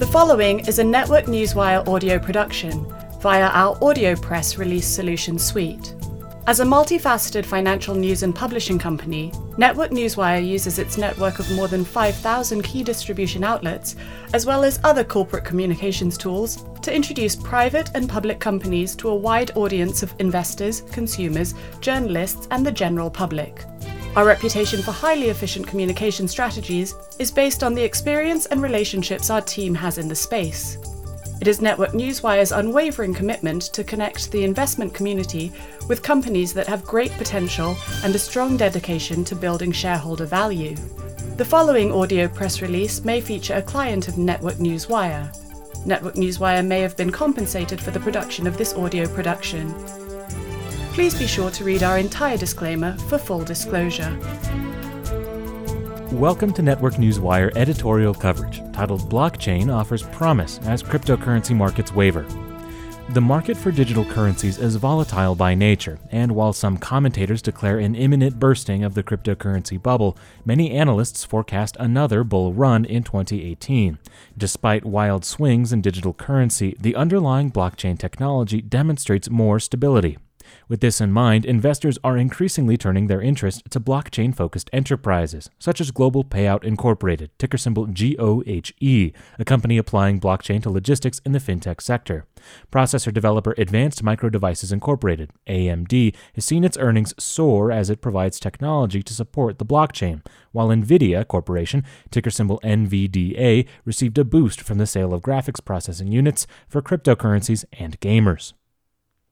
The following is a Network Newswire audio production via our audio press release solution suite. As a multifaceted financial news and publishing company, Network Newswire uses its network of more than 5,000 key distribution outlets, as well as other corporate communications tools, to introduce private and public companies to a wide audience of investors, consumers, journalists, and the general public. Our reputation for highly efficient communication strategies is based on the experience and relationships our team has in the space. It is Network Newswire's unwavering commitment to connect the investment community with companies that have great potential and a strong dedication to building shareholder value. The following audio press release may feature a client of Network Newswire. Network Newswire may have been compensated for the production of this audio production. Please be sure to read our entire disclaimer for full disclosure. Welcome to Network Newswire editorial coverage, titled Blockchain Offers Promise as Cryptocurrency Markets Waver. The market for digital currencies is volatile by nature, and while some commentators declare an imminent bursting of the cryptocurrency bubble, many analysts forecast another bull run in 2018. Despite wild swings in digital currency, the underlying blockchain technology demonstrates more stability. With this in mind, investors are increasingly turning their interest to blockchain-focused enterprises, such as Global Payout Incorporated, ticker symbol GOHE, a company applying blockchain to logistics in the fintech sector. Processor developer Advanced Micro Devices Incorporated, AMD, has seen its earnings soar as it provides technology to support the blockchain, while NVIDIA Corporation, ticker symbol NVDA, received a boost from the sale of graphics processing units for cryptocurrencies and gamers.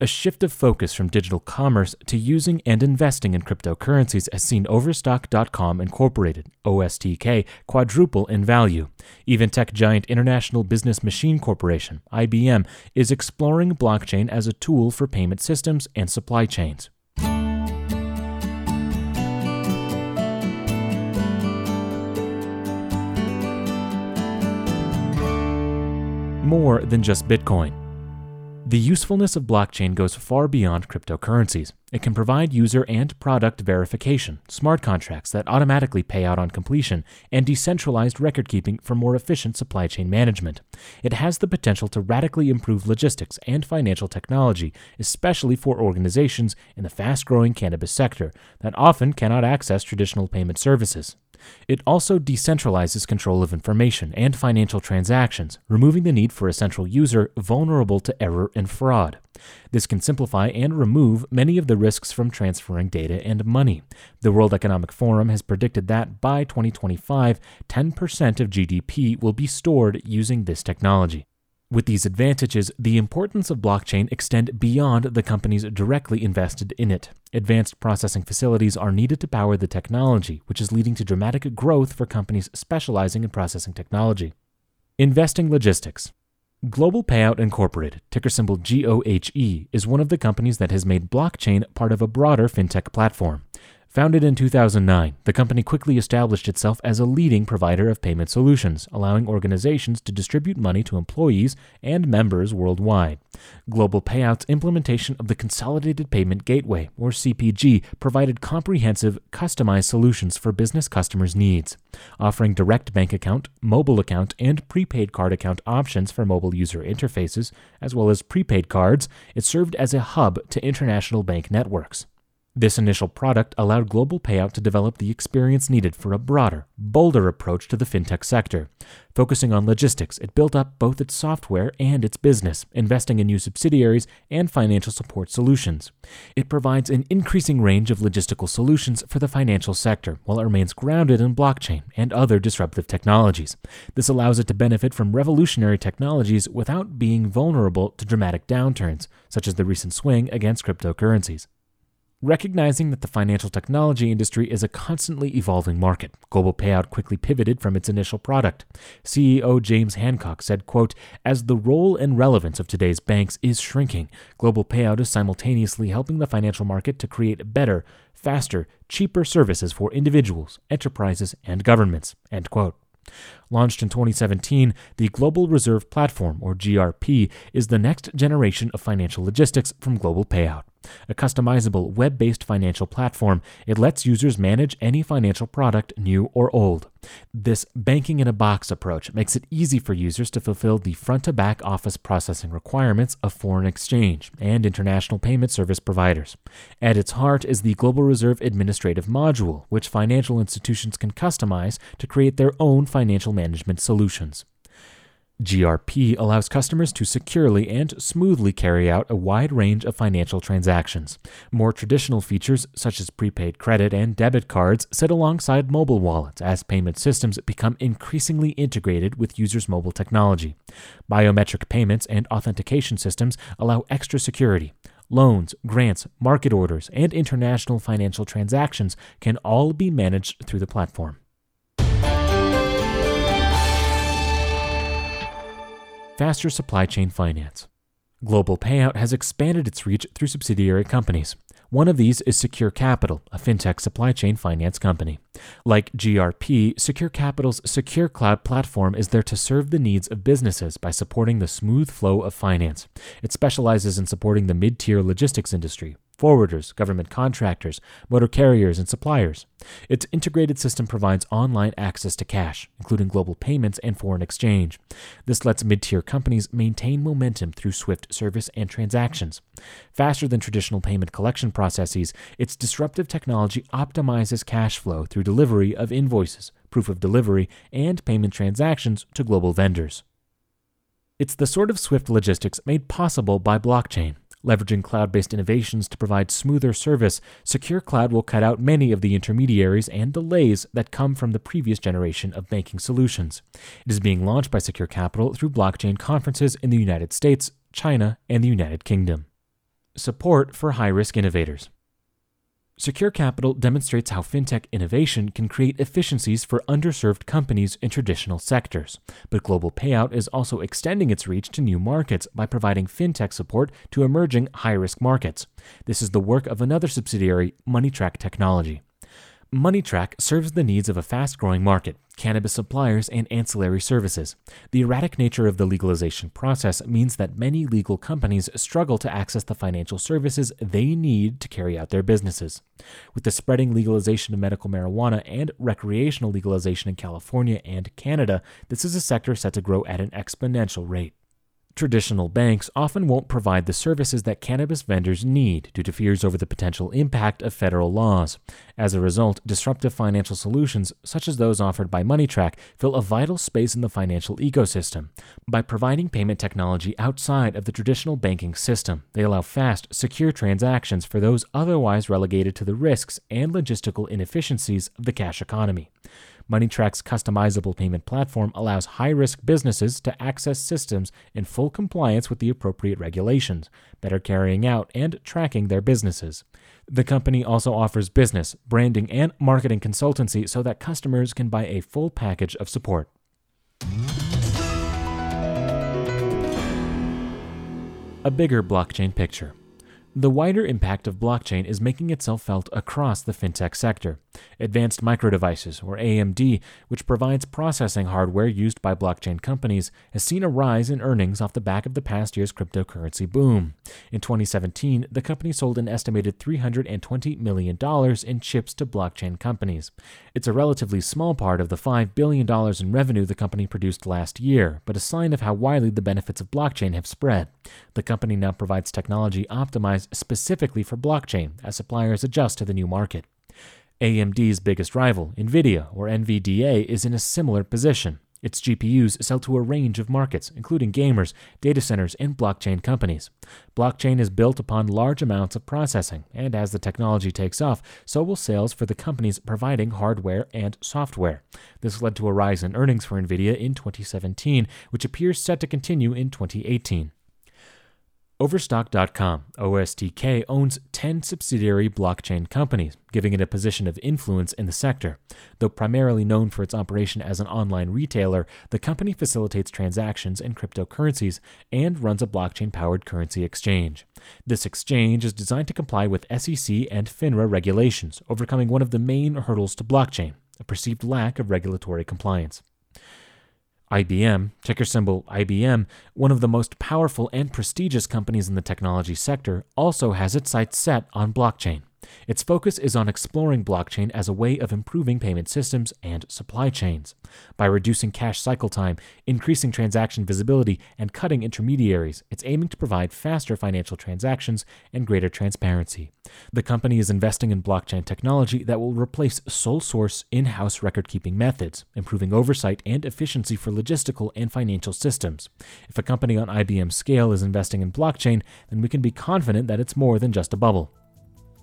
A shift of focus from digital commerce to using and investing in cryptocurrencies has seen Overstock.com Incorporated, OSTK, quadruple in value. Even tech giant International Business Machine Corporation, IBM, is exploring blockchain as a tool for payment systems and supply chains. More than just Bitcoin. The usefulness of blockchain goes far beyond cryptocurrencies. It can provide user and product verification, smart contracts that automatically pay out on completion, and decentralized record-keeping for more efficient supply chain management. It has the potential to radically improve logistics and financial technology, especially for organizations in the fast-growing cannabis sector that often cannot access traditional payment services. It also decentralizes control of information and financial transactions, removing the need for a central user vulnerable to error and fraud. This can simplify and remove many of the risks from transferring data and money. The World Economic Forum has predicted that by 2025, 10% of GDP will be stored using this technology. With these advantages, the importance of blockchain extends beyond the companies directly invested in it. Advanced processing facilities are needed to power the technology, which is leading to dramatic growth for companies specializing in processing technology. Investing logistics. Global Payout Incorporated, ticker symbol GOHE, is one of the companies that has made blockchain part of a broader fintech platform. Founded in 2009, the company quickly established itself as a leading provider of payment solutions, allowing organizations to distribute money to employees and members worldwide. Global Payout's implementation of the Consolidated Payment Gateway, or CPG, provided comprehensive, customized solutions for business customers' needs, offering direct bank account, mobile account, and prepaid card account options for mobile user interfaces, as well as prepaid cards. It served as a hub to international bank networks. This initial product allowed Global Payout to develop the experience needed for a broader, bolder approach to the fintech sector. Focusing on logistics, it built up both its software and its business, investing in new subsidiaries and financial support solutions. It provides an increasing range of logistical solutions for the financial sector, while it remains grounded in blockchain and other disruptive technologies. This allows it to benefit from revolutionary technologies without being vulnerable to dramatic downturns, such as the recent swing against cryptocurrencies. Recognizing that the financial technology industry is a constantly evolving market, Global Payout quickly pivoted from its initial product. CEO James Hancock said, quote, "As the role and relevance of today's banks is shrinking, Global Payout is simultaneously helping the financial market to create better, faster, cheaper services for individuals, enterprises, and governments," end quote. Launched in 2017, the Global Reserve Platform, or GRP, is the next generation of financial logistics from Global Payout. A customizable, web-based financial platform, it lets users manage any financial product, new or old. This banking-in-a-box approach makes it easy for users to fulfill the front-to-back office processing requirements of foreign exchange and international payment service providers. At its heart is the Global Reserve Administrative Module, which financial institutions can customize to create their own financial management solutions. GRP allows customers to securely and smoothly carry out a wide range of financial transactions. More traditional features, such as prepaid credit and debit cards, sit alongside mobile wallets as payment systems become increasingly integrated with users' mobile technology. Biometric payments and authentication systems allow extra security. Loans, grants, market orders, and international financial transactions can all be managed through the platform. Faster supply chain finance. Global Payout has expanded its reach through subsidiary companies. One of these is Secure Capital, a fintech supply chain finance company. Like GRP, Secure Capital's Secure Cloud platform is there to serve the needs of businesses by supporting the smooth flow of finance. It specializes in supporting the mid-tier logistics industry, forwarders, government contractors, motor carriers, and suppliers. Its integrated system provides online access to cash, including global payments and foreign exchange. This lets mid-tier companies maintain momentum through swift service and transactions. Faster than traditional payment collection processes, its disruptive technology optimizes cash flow through delivery of invoices, proof of delivery, and payment transactions to global vendors. It's the sort of swift logistics made possible by blockchain. Leveraging cloud-based innovations to provide smoother service, Secure Cloud will cut out many of the intermediaries and delays that come from the previous generation of banking solutions. It is being launched by Secure Capital through blockchain conferences in the United States, China, and the United Kingdom. Support for high-risk innovators. Secure Capital demonstrates how fintech innovation can create efficiencies for underserved companies in traditional sectors. But Global Payout is also extending its reach to new markets by providing fintech support to emerging high-risk markets. This is the work of another subsidiary, MoneyTrack Technology. MoneyTrack serves the needs of a fast-growing market, cannabis suppliers, and ancillary services. The erratic nature of the legalization process means that many legal companies struggle to access the financial services they need to carry out their businesses. With the spreading legalization of medical marijuana and recreational legalization in California and Canada, this is a sector set to grow at an exponential rate. Traditional banks often won't provide the services that cannabis vendors need due to fears over the potential impact of federal laws. As a result, disruptive financial solutions, such as those offered by MoneyTrack, fill a vital space in the financial ecosystem. By providing payment technology outside of the traditional banking system, they allow fast, secure transactions for those otherwise relegated to the risks and logistical inefficiencies of the cash economy. MoneyTrack's customizable payment platform allows high-risk businesses to access systems in full compliance with the appropriate regulations, better carrying out and tracking their businesses. The company also offers business, branding, and marketing consultancy so that customers can buy a full package of support. A bigger blockchain picture. The wider impact of blockchain is making itself felt across the fintech sector. Advanced Micro Devices, or AMD, which provides processing hardware used by blockchain companies, has seen a rise in earnings off the back of the past year's cryptocurrency boom. In 2017, the company sold an estimated $320 million in chips to blockchain companies. It's a relatively small part of the $5 billion in revenue the company produced last year, but a sign of how widely the benefits of blockchain have spread. The company now provides technology optimized specifically for blockchain as suppliers adjust to the new market. AMD's biggest rival, NVIDIA, or NVDA, is in a similar position. Its GPUs sell to a range of markets, including gamers, data centers, and blockchain companies. Blockchain is built upon large amounts of processing, and as the technology takes off, so will sales for the companies providing hardware and software. This led to a rise in earnings for NVIDIA in 2017, which appears set to continue in 2018. Overstock.com, OSTK, owns 10 subsidiary blockchain companies, giving it a position of influence in the sector. Though primarily known for its operation as an online retailer, the company facilitates transactions in cryptocurrencies and runs a blockchain-powered currency exchange. This exchange is designed to comply with SEC and FINRA regulations, overcoming one of the main hurdles to blockchain, a perceived lack of regulatory compliance. IBM, ticker symbol IBM, one of the most powerful and prestigious companies in the technology sector, also has its sights set on blockchain. Its focus is on exploring blockchain as a way of improving payment systems and supply chains. By reducing cash cycle time, increasing transaction visibility, and cutting intermediaries, it's aiming to provide faster financial transactions and greater transparency. The company is investing in blockchain technology that will replace sole-source in-house record-keeping methods, improving oversight and efficiency for logistical and financial systems. If a company on IBM's scale is investing in blockchain, then we can be confident that it's more than just a bubble.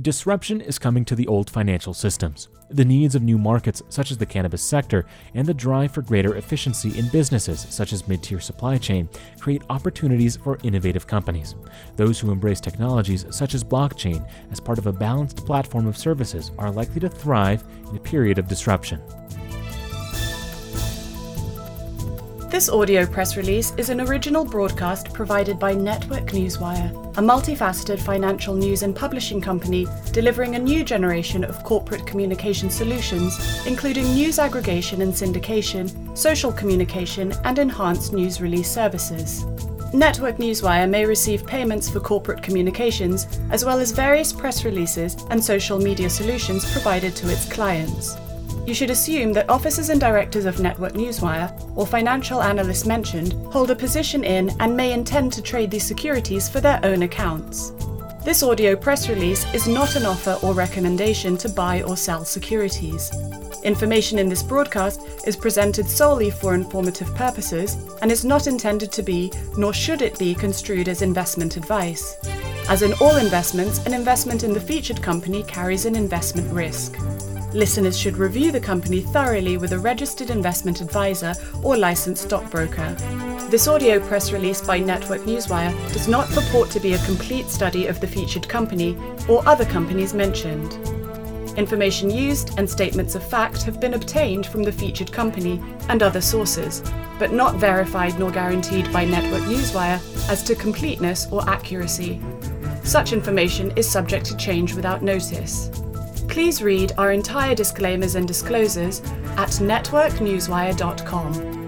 Disruption is coming to the old financial systems. The needs of new markets, such as the cannabis sector, and the drive for greater efficiency in businesses, such as mid-tier supply chain, create opportunities for innovative companies. Those who embrace technologies such as blockchain as part of a balanced platform of services are likely to thrive in a period of disruption. This audio press release is an original broadcast provided by Network Newswire, a multifaceted financial news and publishing company delivering a new generation of corporate communication solutions, including news aggregation and syndication, social communication, and enhanced news release services. Network Newswire may receive payments for corporate communications, as well as various press releases and social media solutions provided to its clients. You should assume that officers and directors of Network Newswire or financial analysts mentioned hold a position in and may intend to trade these securities for their own accounts. This audio press release is not an offer or recommendation to buy or sell securities. Information in this broadcast is presented solely for informative purposes and is not intended to be, nor should it be, construed as investment advice. As in all investments, an investment in the featured company carries an investment risk. Listeners should review the company thoroughly with a registered investment advisor or licensed stockbroker. This audio press release by Network Newswire does not purport to be a complete study of the featured company or other companies mentioned. Information used and statements of fact have been obtained from the featured company and other sources, but not verified nor guaranteed by Network Newswire as to completeness or accuracy. Such information is subject to change without notice. Please read our entire disclaimers and disclosures at networknewswire.com.